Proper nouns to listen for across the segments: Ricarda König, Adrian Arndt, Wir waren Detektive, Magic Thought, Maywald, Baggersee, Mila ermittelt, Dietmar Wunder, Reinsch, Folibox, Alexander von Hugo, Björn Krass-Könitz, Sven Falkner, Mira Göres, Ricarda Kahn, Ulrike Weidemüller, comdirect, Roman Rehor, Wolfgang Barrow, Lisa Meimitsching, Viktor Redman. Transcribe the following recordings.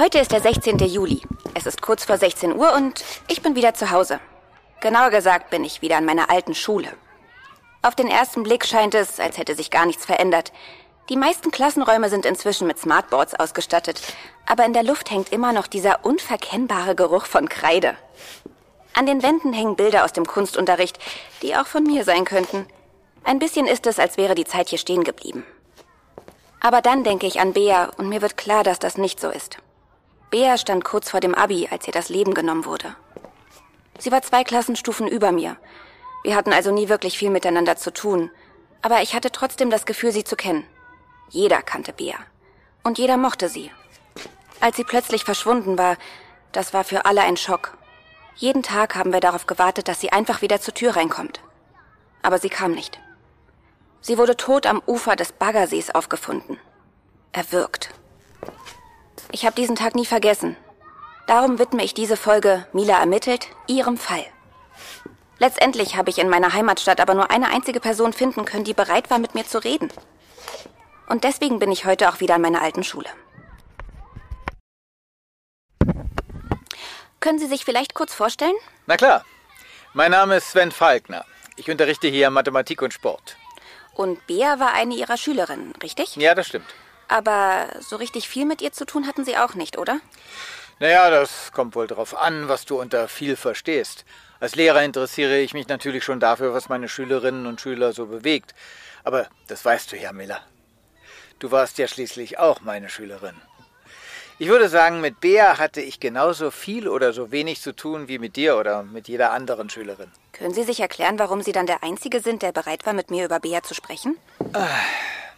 Heute ist der 16. Juli. Es ist kurz vor 16 Uhr und ich bin wieder zu Hause. Genauer gesagt bin ich wieder an meiner alten Schule. Auf den ersten Blick scheint es, als hätte sich gar nichts verändert. Die meisten Klassenräume sind inzwischen mit Smartboards ausgestattet, aber in der Luft hängt immer noch dieser unverkennbare Geruch von Kreide. An den Wänden hängen Bilder aus dem Kunstunterricht, die auch von mir sein könnten. Ein bisschen ist es, als wäre die Zeit hier stehen geblieben. Aber dann denke ich an Bea und mir wird klar, dass das nicht so ist. Bea stand kurz vor dem Abi, als ihr das Leben genommen wurde. Sie war 2 Klassenstufen über mir. Wir hatten also nie wirklich viel miteinander zu tun, aber ich hatte trotzdem das Gefühl, sie zu kennen. Jeder kannte Bea. Und jeder mochte sie. Als sie plötzlich verschwunden war, das war für alle ein Schock. Jeden Tag haben wir darauf gewartet, dass sie einfach wieder zur Tür reinkommt. Aber sie kam nicht. Sie wurde tot am Ufer des Baggersees aufgefunden. Erwürgt. Ich habe diesen Tag nie vergessen. Darum widme ich diese Folge Mila ermittelt ihrem Fall. Letztendlich habe ich in meiner Heimatstadt aber nur eine einzige Person finden können, die bereit war, mit mir zu reden. Und deswegen bin ich heute auch wieder an meiner alten Schule. Können Sie sich vielleicht kurz vorstellen? Na klar. Mein Name ist Sven Falkner. Ich unterrichte hier Mathematik und Sport. Und Bea war eine Ihrer Schülerinnen, richtig? Ja, das stimmt. Aber so richtig viel mit ihr zu tun hatten Sie auch nicht, oder? Naja, das kommt wohl drauf an, was du unter viel verstehst. Als Lehrer interessiere ich mich natürlich schon dafür, was meine Schülerinnen und Schüler so bewegt. Aber das weißt du ja, Mila. Du warst ja schließlich auch meine Schülerin. Ich würde sagen, mit Bea hatte ich genauso viel oder so wenig zu tun wie mit dir oder mit jeder anderen Schülerin. Können Sie sich erklären, warum Sie dann der Einzige sind, der bereit war, mit mir über Bea zu sprechen?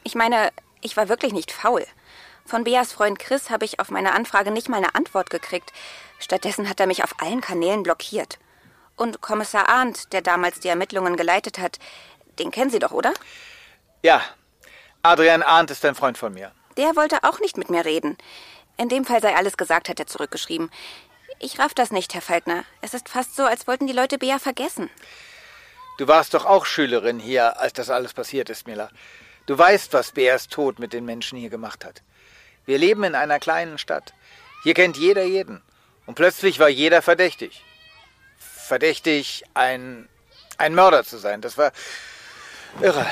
Ich meine, ich war wirklich nicht faul. Von Beas Freund Chris habe ich auf meine Anfrage nicht mal eine Antwort gekriegt. Stattdessen hat er mich auf allen Kanälen blockiert. Und Kommissar Arndt, der damals die Ermittlungen geleitet hat, den kennen Sie doch, oder? Ja. Adrian Arndt ist ein Freund von mir. Der wollte auch nicht mit mir reden. In dem Fall sei alles gesagt, hat er zurückgeschrieben. Ich raff das nicht, Herr Falkner. Es ist fast so, als wollten die Leute Bea vergessen. Du warst doch auch Schülerin hier, als das alles passiert ist, Mila. Du weißt, was Beas Tod mit den Menschen hier gemacht hat. Wir leben in einer kleinen Stadt. Hier kennt jeder jeden. Und plötzlich war jeder verdächtig. Verdächtig, ein Mörder zu sein. Das war irre.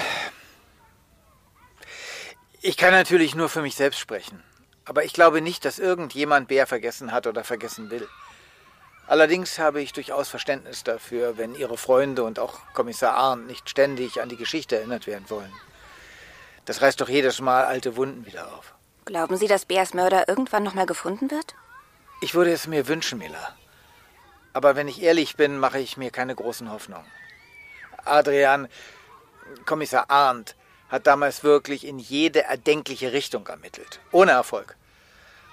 Ich kann natürlich nur für mich selbst sprechen, aber ich glaube nicht, dass irgendjemand Bea vergessen hat oder vergessen will. Allerdings habe ich durchaus Verständnis dafür, wenn ihre Freunde und auch Kommissar Arndt nicht ständig an die Geschichte erinnert werden wollen. Das reißt doch jedes Mal alte Wunden wieder auf. Glauben Sie, dass Beas Mörder irgendwann nochmal gefunden wird? Ich würde es mir wünschen, Mila. Aber wenn ich ehrlich bin, mache ich mir keine großen Hoffnungen. Kommissar Arndt hat damals wirklich in jede erdenkliche Richtung ermittelt. Ohne Erfolg.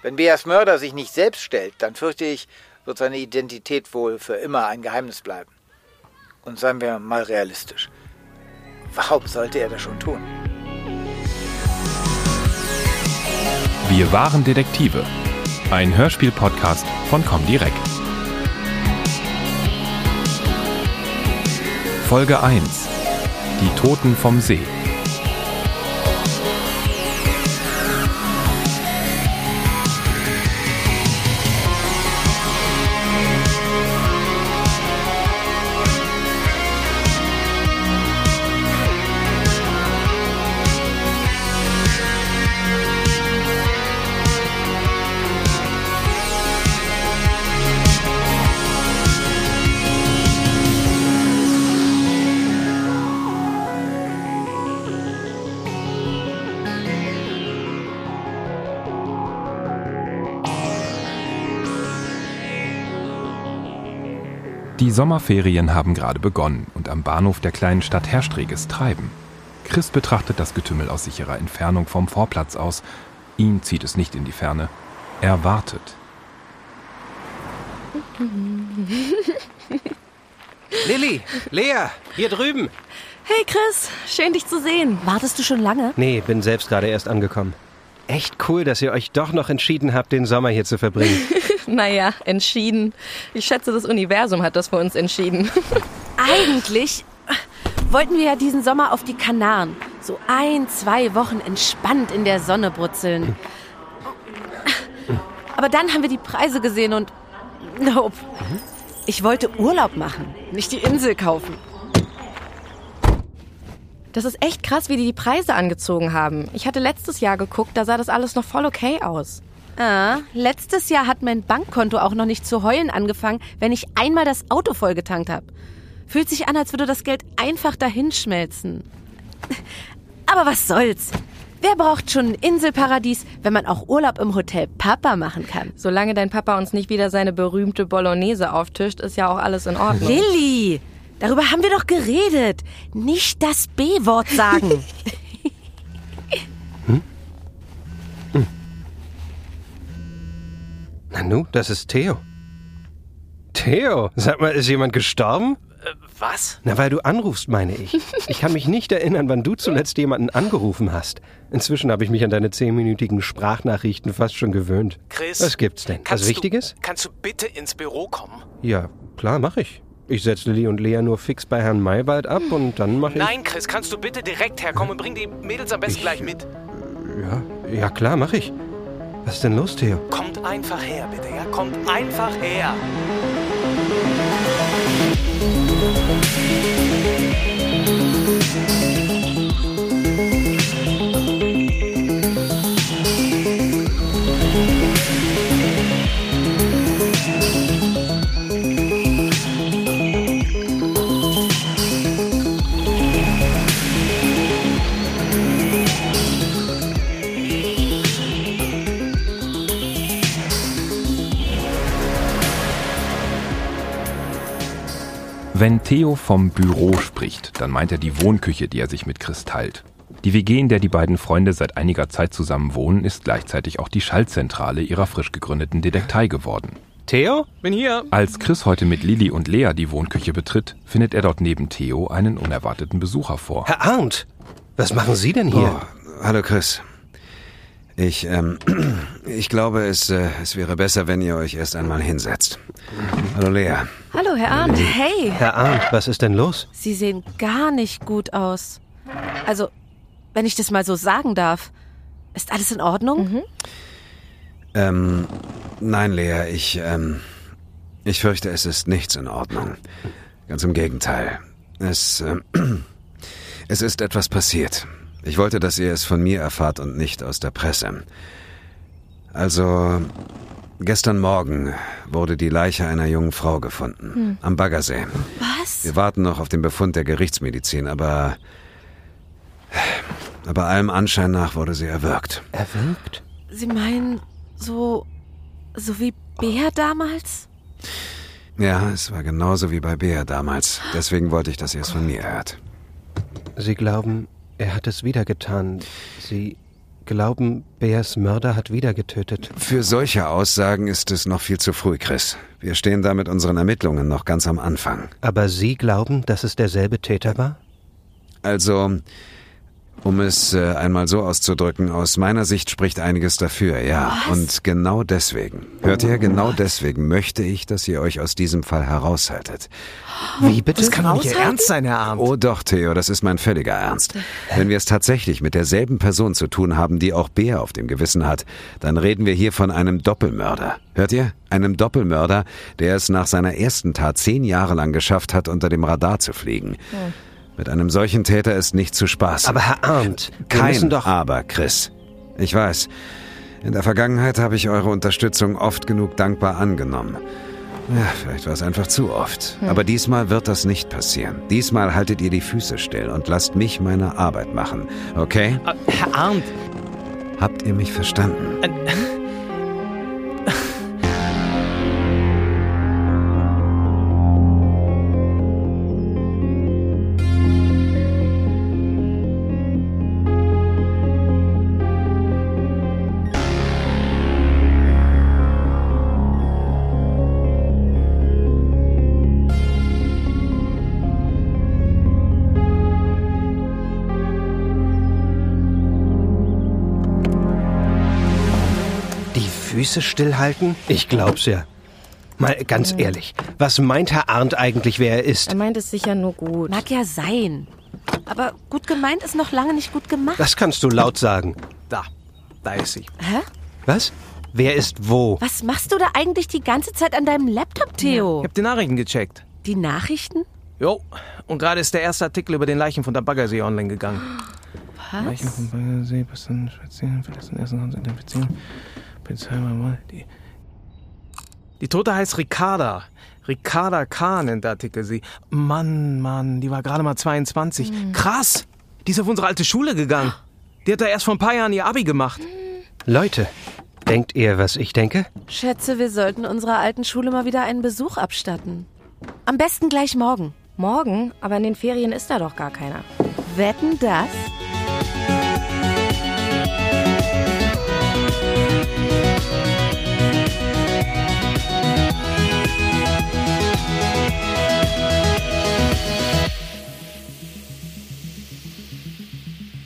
Wenn Beas Mörder sich nicht selbst stellt, dann fürchte ich, wird seine Identität wohl für immer ein Geheimnis bleiben. Und seien wir mal realistisch. Warum sollte er das schon tun? Wir waren Detektive. Ein Hörspiel-Podcast von comdirect. Folge 1. Die Toten vom See. Die Sommerferien haben gerade begonnen und am Bahnhof der kleinen Stadt herrscht reges Treiben. Chris betrachtet das Getümmel aus sicherer Entfernung vom Vorplatz aus. Ihn zieht es nicht in die Ferne. Er wartet. Lilly, Lea, hier drüben. Hey Chris, schön dich zu sehen. Wartest du schon lange? Nee, bin selbst gerade erst angekommen. Echt cool, dass ihr euch doch noch entschieden habt, den Sommer hier zu verbringen. Naja, entschieden. Ich schätze, das Universum hat das für uns entschieden. Eigentlich wollten wir ja diesen Sommer auf die Kanaren. So 1, 2 Wochen entspannt in der Sonne brutzeln. Aber dann haben wir die Preise gesehen und... Nope. Mhm. Ich wollte Urlaub machen, nicht die Insel kaufen. Das ist echt krass, wie die Preise angezogen haben. Ich hatte letztes Jahr geguckt, da sah das alles noch voll okay aus. Ah, letztes Jahr hat mein Bankkonto auch noch nicht zu heulen angefangen, wenn ich einmal das Auto voll getankt habe. Fühlt sich an, als würde das Geld einfach dahinschmelzen. Aber was soll's? Wer braucht schon ein Inselparadies, wenn man auch Urlaub im Hotel Papa machen kann? Solange dein Papa uns nicht wieder seine berühmte Bolognese auftischt, ist ja auch alles in Ordnung. Lilly, darüber haben wir doch geredet. Nicht das B-Wort sagen. Hm? Hm. Nanu, das ist Theo. Theo, sag mal, ist jemand gestorben? Was? Na, weil du anrufst, meine ich. Ich kann mich nicht erinnern, wann du zuletzt jemanden angerufen hast. Inzwischen habe ich mich an deine 10-minütigen Sprachnachrichten fast schon gewöhnt. Chris, was gibt's denn? Was Wichtiges? Kannst du bitte ins Büro kommen? Ja, klar, mache ich. Ich setze Lilly und Lea nur fix bei Herrn Maywald ab und dann mache ich... Nein, Chris, kannst du bitte direkt herkommen und bring die Mädels am besten gleich mit? Ja, klar, mache ich. Was ist denn los, Theo? Kommt einfach her, bitte, ja? Kommt einfach her! Wenn Theo vom Büro spricht, dann meint er die Wohnküche, die er sich mit Chris teilt. Die WG, in der die beiden Freunde seit einiger Zeit zusammen wohnen, ist gleichzeitig auch die Schaltzentrale ihrer frisch gegründeten Detektei geworden. Theo, bin hier. Als Chris heute mit Lilly und Lea die Wohnküche betritt, findet er dort neben Theo einen unerwarteten Besucher vor. Herr Arndt, was machen Sie denn hier? Oh, hallo Chris. Ich glaube, es wäre besser, wenn ihr euch erst einmal hinsetzt. Hallo Lea. Hallo Herr Arndt. Hey. Herr Arndt, was ist denn los? Sie sehen gar nicht gut aus. Also, wenn ich das mal so sagen darf. Ist alles in Ordnung? Mhm. Nein Lea, ich fürchte, es ist nichts in Ordnung. Ganz im Gegenteil. Es ist etwas passiert. Ich wollte, dass ihr es von mir erfahrt und nicht aus der Presse. Also, gestern Morgen wurde die Leiche einer jungen Frau gefunden. Am Baggersee. Was? Wir warten noch auf den Befund der Gerichtsmedizin, aber allem Anschein nach wurde sie erwürgt. Erwürgt? Sie meinen, so wie Bea damals? Ja, es war genauso wie bei Bea damals. Deswegen wollte ich, dass ihr es von mir hört. Sie glauben... Er hat es wieder getan. Sie glauben, Beas Mörder hat wieder getötet. Für solche Aussagen ist es noch viel zu früh, Chris. Wir stehen da mit unseren Ermittlungen noch ganz am Anfang. Aber Sie glauben, dass es derselbe Täter war? Also, um es einmal so auszudrücken, aus meiner Sicht spricht einiges dafür, ja. Was? Und genau deswegen, hört ihr, genau deswegen möchte ich, dass ihr euch aus diesem Fall heraushaltet. Wie bitte? Das kann doch nicht Ihr Ernst sein, Herr Arndt. Oh doch, Theo, das ist mein völliger Ernst. Wenn wir es tatsächlich mit derselben Person zu tun haben, die auch Bea auf dem Gewissen hat, dann reden wir hier von einem Doppelmörder. Hört ihr? Einem Doppelmörder, der es nach seiner ersten Tat 10 Jahre lang geschafft hat, unter dem Radar zu fliegen. Ja. Mit einem solchen Täter ist nicht zu spaßen. Aber Herr Arndt, kein Aber, Chris. Ich weiß, in der Vergangenheit habe ich eure Unterstützung oft genug dankbar angenommen. Ja, vielleicht war es einfach zu oft. Aber diesmal wird das nicht passieren. Diesmal haltet ihr die Füße still und lasst mich meine Arbeit machen, okay? Herr Arndt! Habt ihr mich verstanden? Füße stillhalten? Ich glaub's ja. Mal ganz ehrlich, was meint Herr Arndt eigentlich, wer er ist? Er meint es sicher nur gut. Mag ja sein. Aber gut gemeint ist noch lange nicht gut gemacht. Das kannst du laut sagen. Da ist sie. Hä? Was? Wer ist wo? Was machst du da eigentlich die ganze Zeit an deinem Laptop, Theo? Ich hab die Nachrichten gecheckt. Die Nachrichten? Jo, und gerade ist der erste Artikel über den Leichenfund am Baggersee online gegangen. Was? Leichenfund am Baggersee, bis dann spazieren, verlassen, ersten Hans identifizieren. Die Tote heißt Ricarda. Ricarda Kahn nennt der Artikel sie. Mann, die war gerade mal 22. Hm. Krass! Die ist auf unsere alte Schule gegangen. Die hat da erst vor ein paar Jahren ihr Abi gemacht. Hm. Leute, denkt ihr, was ich denke? Schätze, wir sollten unserer alten Schule mal wieder einen Besuch abstatten. Am besten gleich morgen. Morgen? Aber in den Ferien ist da doch gar keiner. Wetten, dass...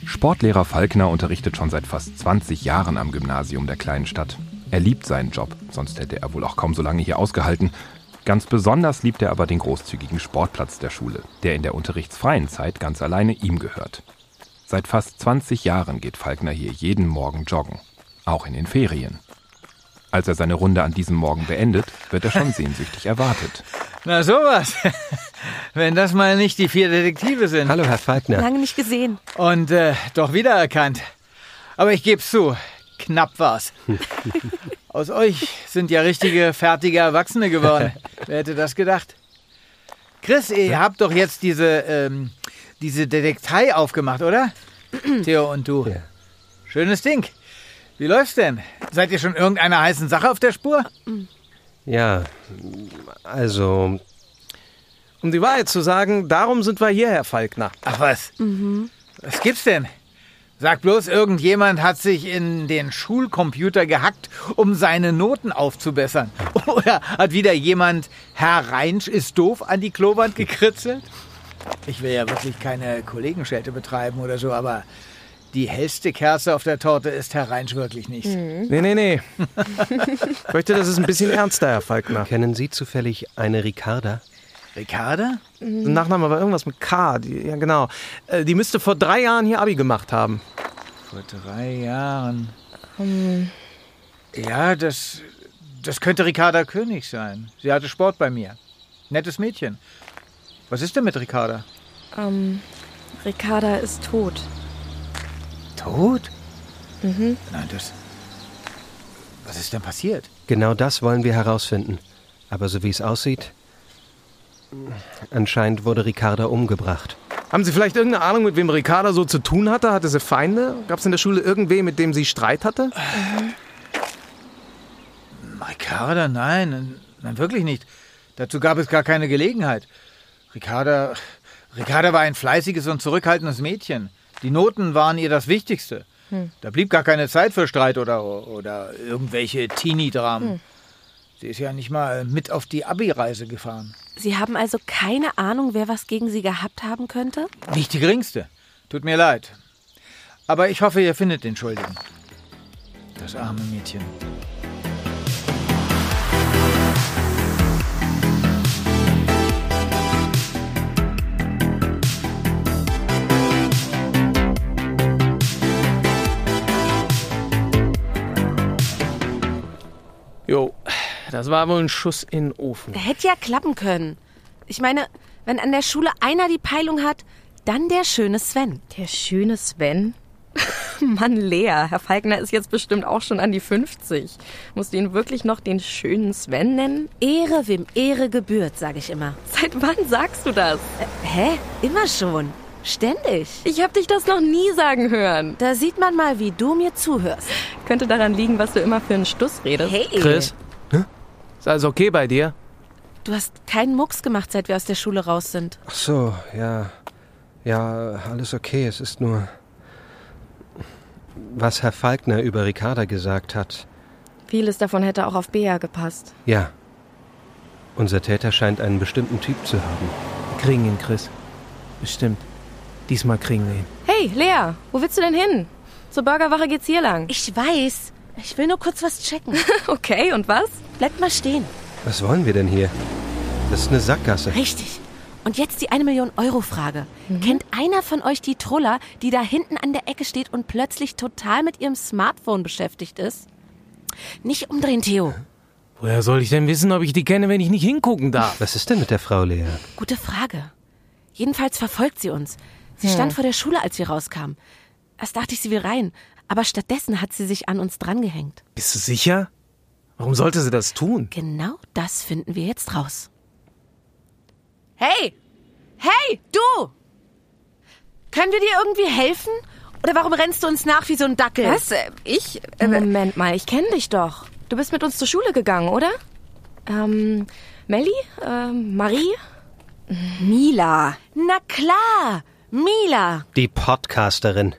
Sportlehrer Falkner unterrichtet schon seit fast 20 Jahren am Gymnasium der kleinen Stadt. Er liebt seinen Job, sonst hätte er wohl auch kaum so lange hier ausgehalten. Ganz besonders liebt er aber den großzügigen Sportplatz der Schule, der in der unterrichtsfreien Zeit ganz alleine ihm gehört. Seit fast 20 Jahren geht Falkner hier jeden Morgen joggen, auch in den Ferien. Als er seine Runde an diesem Morgen beendet, wird er schon sehnsüchtig erwartet. Na sowas! Wenn das mal nicht die 4 Detektive sind. Hallo, Herr Falkner. Lange nicht gesehen. Und doch wiedererkannt. Aber ich geb's zu, knapp war's. Aus euch sind ja richtige, fertige Erwachsene geworden. Wer hätte das gedacht? Chris, ihr habt doch jetzt diese Detektei aufgemacht, oder? Theo und du. Ja. Schönes Ding. Wie läuft's denn? Seid ihr schon irgendeiner heißen Sache auf der Spur? Ja, also... Um die Wahrheit zu sagen, darum sind wir hier, Herr Falkner. Ach was? Mhm. Was gibt's denn? Sag bloß, irgendjemand hat sich in den Schulcomputer gehackt, um seine Noten aufzubessern. Oder hat wieder jemand Herr Reinsch ist doof an die Klowand gekritzelt? Ich will ja wirklich keine Kollegenschelte betreiben oder so, aber die hellste Kerze auf der Torte ist Herr Reinsch wirklich nicht. Mhm. Nee. Ich möchte, das ist ein bisschen ernster, Herr Falkner. Kennen Sie zufällig eine Ricarda? Ricarda? Mhm. Nachname war irgendwas mit K. Ja, genau. Die müsste vor 3 Jahren hier Abi gemacht haben. Vor 3 Jahren? Mhm. Ja, das könnte Ricarda König sein. Sie hatte Sport bei mir. Nettes Mädchen. Was ist denn mit Ricarda? Ricarda ist tot. Tot? Mhm. Nein, was ist denn passiert? Genau das wollen wir herausfinden. Aber so wie es aussieht... Anscheinend wurde Ricarda umgebracht. Haben Sie vielleicht irgendeine Ahnung, mit wem Ricarda so zu tun hatte? Hatte sie Feinde? Gab es in der Schule irgendwen, mit dem sie Streit hatte? Ricarda, nein, wirklich nicht. Dazu gab es gar keine Gelegenheit. Ricarda war ein fleißiges und zurückhaltendes Mädchen. Die Noten waren ihr das Wichtigste. Da blieb gar keine Zeit für Streit oder irgendwelche Teenie-Dramen. Sie ist ja nicht mal mit auf die Abi-Reise gefahren. Sie haben also keine Ahnung, wer was gegen Sie gehabt haben könnte? Nicht die geringste. Tut mir leid. Aber ich hoffe, ihr findet den Schuldigen. Das arme Mädchen. Jo. Das war wohl ein Schuss in den Ofen. Hätte ja klappen können. Ich meine, wenn an der Schule einer die Peilung hat, dann der schöne Sven. Der schöne Sven? Mann, Lea, Herr Falkner ist jetzt bestimmt auch schon an die 50. Musst du ihn wirklich noch den schönen Sven nennen? Ehre, wem Ehre gebührt, sage ich immer. Seit wann sagst du das? Hä? Immer schon. Ständig. Ich hab dich das noch nie sagen hören. Da sieht man mal, wie du mir zuhörst. Könnte daran liegen, was du immer für einen Stuss redest. Hey, Chris. Ist alles okay bei dir? Du hast keinen Mucks gemacht, seit wir aus der Schule raus sind. Ach so, ja. Ja, alles okay. Es ist nur, was Herr Falkner über Ricarda gesagt hat. Vieles davon hätte auch auf Bea gepasst. Ja. Unser Täter scheint einen bestimmten Typ zu haben. Wir kriegen ihn, Chris. Bestimmt. Diesmal kriegen wir ihn. Hey, Lea, wo willst du denn hin? Zur Burgerwache geht's hier lang. Ich weiß. Ich will nur kurz was checken. Okay, und was? Bleibt mal stehen. Was wollen wir denn hier? Das ist eine Sackgasse. Richtig. Und jetzt die 1-Million-Euro-Frage. Kennt einer von euch die Truller, die da hinten an der Ecke steht und plötzlich total mit ihrem Smartphone beschäftigt ist? Nicht umdrehen, Theo. Woher soll ich denn wissen, ob ich die kenne, wenn ich nicht hingucken darf? Was ist denn mit der Frau, Lea? Gute Frage. Jedenfalls verfolgt sie uns. Sie stand vor der Schule, als wir rauskamen. Erst dachte ich, sie will rein. Aber stattdessen hat sie sich an uns drangehängt. Bist du sicher? Warum sollte sie das tun? Genau das finden wir jetzt raus. Hey! Hey, du! Können wir dir irgendwie helfen? Oder warum rennst du uns nach wie so ein Dackel? Was? Ich? Moment mal, ich kenne dich doch. Du bist mit uns zur Schule gegangen, oder? Melli? Marie? Mila. Na klar, Mila. Die Podcasterin.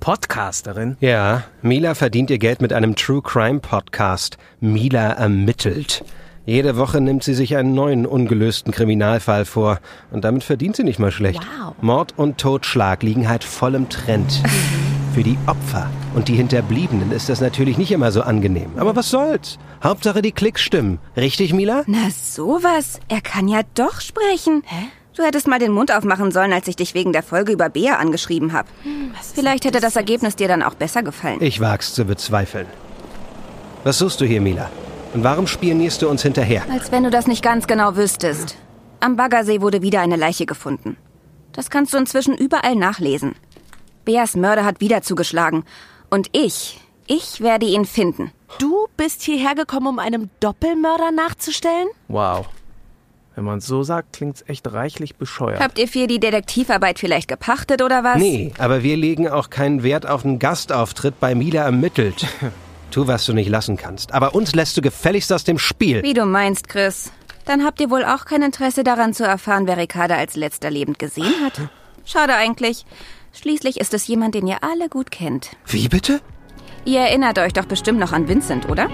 Podcasterin? Ja, Mila verdient ihr Geld mit einem True-Crime-Podcast. Mila ermittelt. Jede Woche nimmt sie sich einen neuen ungelösten Kriminalfall vor. Und damit verdient sie nicht mal schlecht. Wow. Mord und Totschlag liegen halt voll im Trend. Für die Opfer und die Hinterbliebenen ist das natürlich nicht immer so angenehm. Aber was soll's? Hauptsache die Klicks stimmen. Richtig, Mila? Na sowas. Er kann ja doch sprechen. Hä? Du hättest mal den Mund aufmachen sollen, als ich dich wegen der Folge über Bea angeschrieben habe. Vielleicht hätte das Ergebnis dir dann auch besser gefallen. Ich wag's zu bezweifeln. Was suchst du hier, Mila? Und warum spionierst du uns hinterher? Als wenn du das nicht ganz genau wüsstest. Am Baggersee wurde wieder eine Leiche gefunden. Das kannst du inzwischen überall nachlesen. Beas Mörder hat wieder zugeschlagen. Und ich werde ihn finden. Du bist hierher gekommen, um einem Doppelmörder nachzustellen? Wow. Wenn man es so sagt, klingt's echt reichlich bescheuert. Habt ihr für die Detektivarbeit vielleicht gepachtet oder was? Nee, aber wir legen auch keinen Wert auf einen Gastauftritt bei Mila ermittelt. Tu, was du nicht lassen kannst. Aber uns lässt du gefälligst aus dem Spiel. Wie du meinst, Chris. Dann habt ihr wohl auch kein Interesse daran zu erfahren, wer Ricarda als letzter lebend gesehen hat. Schade eigentlich. Schließlich ist es jemand, den ihr alle gut kennt. Wie bitte? Ihr erinnert euch doch bestimmt noch an Vincent, oder?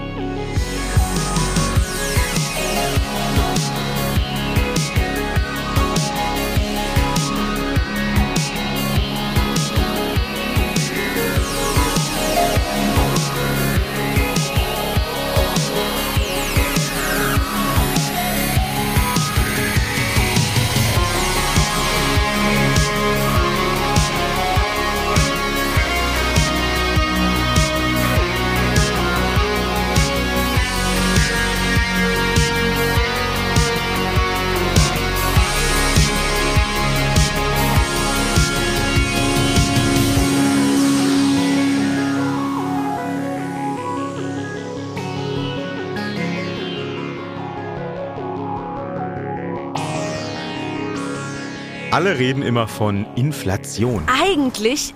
Alle reden immer von Inflation. Eigentlich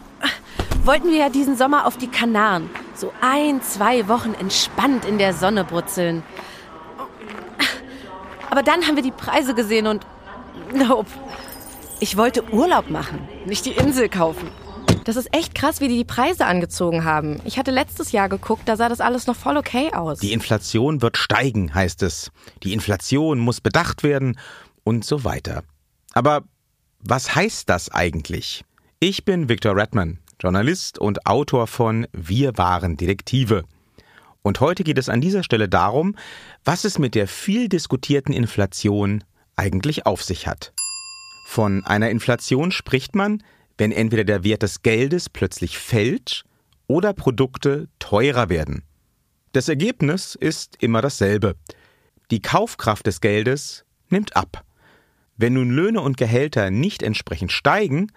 wollten wir ja diesen Sommer auf die Kanaren. So 1-2 Wochen entspannt in der Sonne brutzeln. Aber dann haben wir die Preise gesehen und... Nope. Ich wollte Urlaub machen, nicht die Insel kaufen. Das ist echt krass, wie die Preise angezogen haben. Ich hatte letztes Jahr geguckt, da sah das alles noch voll okay aus. Die Inflation wird steigen, heißt es. Die Inflation muss bedacht werden und so weiter. Aber... was heißt das eigentlich? Ich bin Viktor Redman, Journalist und Autor von Wir waren Detektive. Und heute geht es an dieser Stelle darum, was es mit der viel diskutierten Inflation eigentlich auf sich hat. Von einer Inflation spricht man, wenn entweder der Wert des Geldes plötzlich fällt oder Produkte teurer werden. Das Ergebnis ist immer dasselbe. Die Kaufkraft des Geldes nimmt ab. Wenn nun Löhne und Gehälter nicht entsprechend steigen,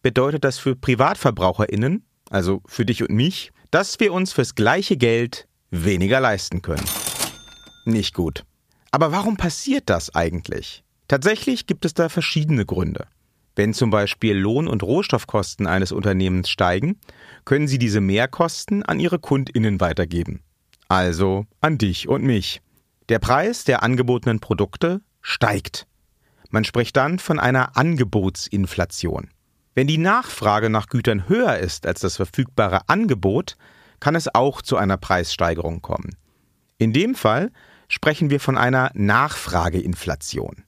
bedeutet das für PrivatverbraucherInnen, also für dich und mich, dass wir uns fürs gleiche Geld weniger leisten können. Nicht gut. Aber warum passiert das eigentlich? Tatsächlich gibt es da verschiedene Gründe. Wenn zum Beispiel Lohn- und Rohstoffkosten eines Unternehmens steigen, können sie diese Mehrkosten an ihre KundInnen weitergeben. Also an dich und mich. Der Preis der angebotenen Produkte steigt. Man spricht dann von einer Angebotsinflation. Wenn die Nachfrage nach Gütern höher ist als das verfügbare Angebot, kann es auch zu einer Preissteigerung kommen. In dem Fall sprechen wir von einer Nachfrageinflation.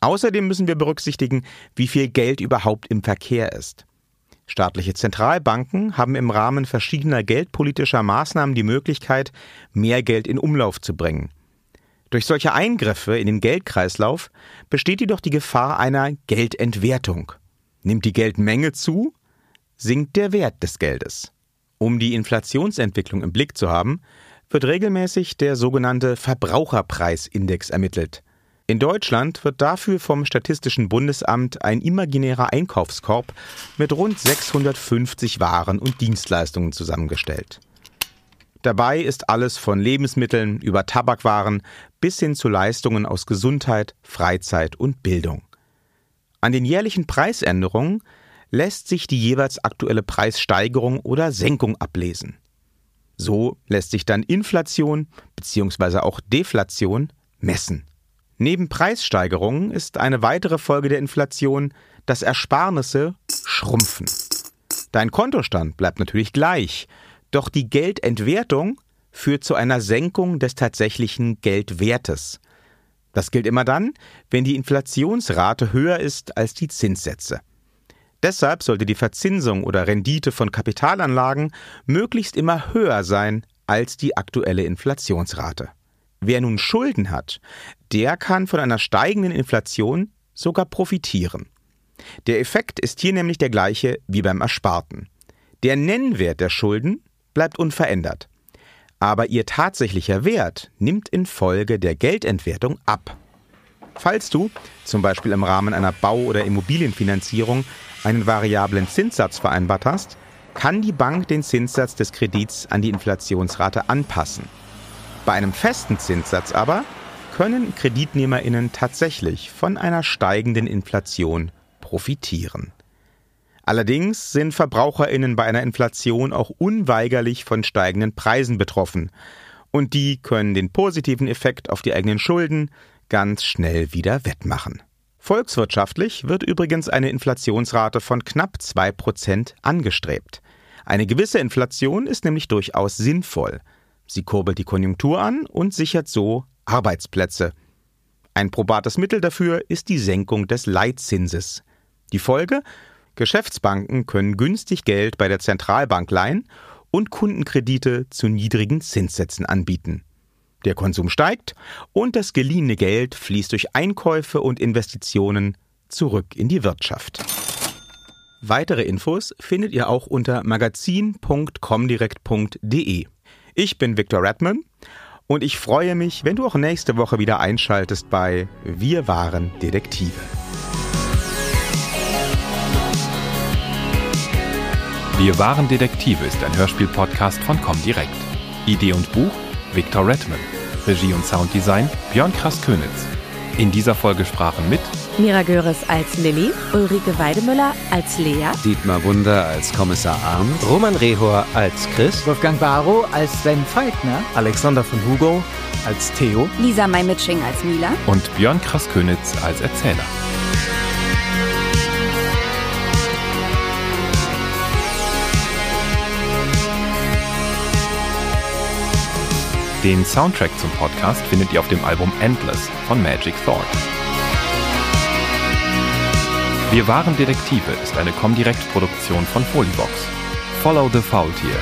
Außerdem müssen wir berücksichtigen, wie viel Geld überhaupt im Verkehr ist. Staatliche Zentralbanken haben im Rahmen verschiedener geldpolitischer Maßnahmen die Möglichkeit, mehr Geld in Umlauf zu bringen. Durch solche Eingriffe in den Geldkreislauf besteht jedoch die Gefahr einer Geldentwertung. Nimmt die Geldmenge zu, sinkt der Wert des Geldes. Um die Inflationsentwicklung im Blick zu haben, wird regelmäßig der sogenannte Verbraucherpreisindex ermittelt. In Deutschland wird dafür vom Statistischen Bundesamt ein imaginärer Einkaufskorb mit rund 650 Waren und Dienstleistungen zusammengestellt. Dabei ist alles von Lebensmitteln über Tabakwaren bis hin zu Leistungen aus Gesundheit, Freizeit und Bildung. An den jährlichen Preisänderungen lässt sich die jeweils aktuelle Preissteigerung oder Senkung ablesen. So lässt sich dann Inflation bzw. auch Deflation messen. Neben Preissteigerungen ist eine weitere Folge der Inflation, dass Ersparnisse schrumpfen. Dein Kontostand bleibt natürlich gleich, doch die Geldentwertung führt zu einer Senkung des tatsächlichen Geldwertes. Das gilt immer dann, wenn die Inflationsrate höher ist als die Zinssätze. Deshalb sollte die Verzinsung oder Rendite von Kapitalanlagen möglichst immer höher sein als die aktuelle Inflationsrate. Wer nun Schulden hat, der kann von einer steigenden Inflation sogar profitieren. Der Effekt ist hier nämlich der gleiche wie beim Ersparten. Der Nennwert der Schulden bleibt unverändert, aber ihr tatsächlicher Wert nimmt infolge der Geldentwertung ab. Falls du, zum Beispiel im Rahmen einer Bau- oder Immobilienfinanzierung, einen variablen Zinssatz vereinbart hast, kann die Bank den Zinssatz des Kredits an die Inflationsrate anpassen. Bei einem festen Zinssatz aber können KreditnehmerInnen tatsächlich von einer steigenden Inflation profitieren. Allerdings sind VerbraucherInnen bei einer Inflation auch unweigerlich von steigenden Preisen betroffen. Und die können den positiven Effekt auf die eigenen Schulden ganz schnell wieder wettmachen. Volkswirtschaftlich wird übrigens eine Inflationsrate von knapp 2% angestrebt. Eine gewisse Inflation ist nämlich durchaus sinnvoll. Sie kurbelt die Konjunktur an und sichert so Arbeitsplätze. Ein probates Mittel dafür ist die Senkung des Leitzinses. Die Folge? Geschäftsbanken können günstig Geld bei der Zentralbank leihen und Kundenkredite zu niedrigen Zinssätzen anbieten. Der Konsum steigt und das geliehene Geld fließt durch Einkäufe und Investitionen zurück in die Wirtschaft. Weitere Infos findet ihr auch unter magazin.comdirect.de. Ich bin Viktor Redman und ich freue mich, wenn du auch nächste Woche wieder einschaltest bei Wir waren Detektive. Wir waren Detektive ist ein Hörspiel-Podcast von comdirect. Idee und Buch Viktor Redman. Regie und Sounddesign Björn Krass-Könitz. In dieser Folge sprachen mit Mira Göres als Lilly, Ulrike Weidemüller als Lea, Dietmar Wunder als Kommissar Arndt, Roman Rehor als Chris, Wolfgang Barrow als Sven Falkner, Alexander von Hugo als Theo, Lisa Meimitsching als Mila und Björn Krass-Könitz als Erzähler. Den Soundtrack zum Podcast findet ihr auf dem Album Endless von Magic Thought. Wir waren Detektive ist eine comdirect-Produktion von Folibox. Follow the Faultier.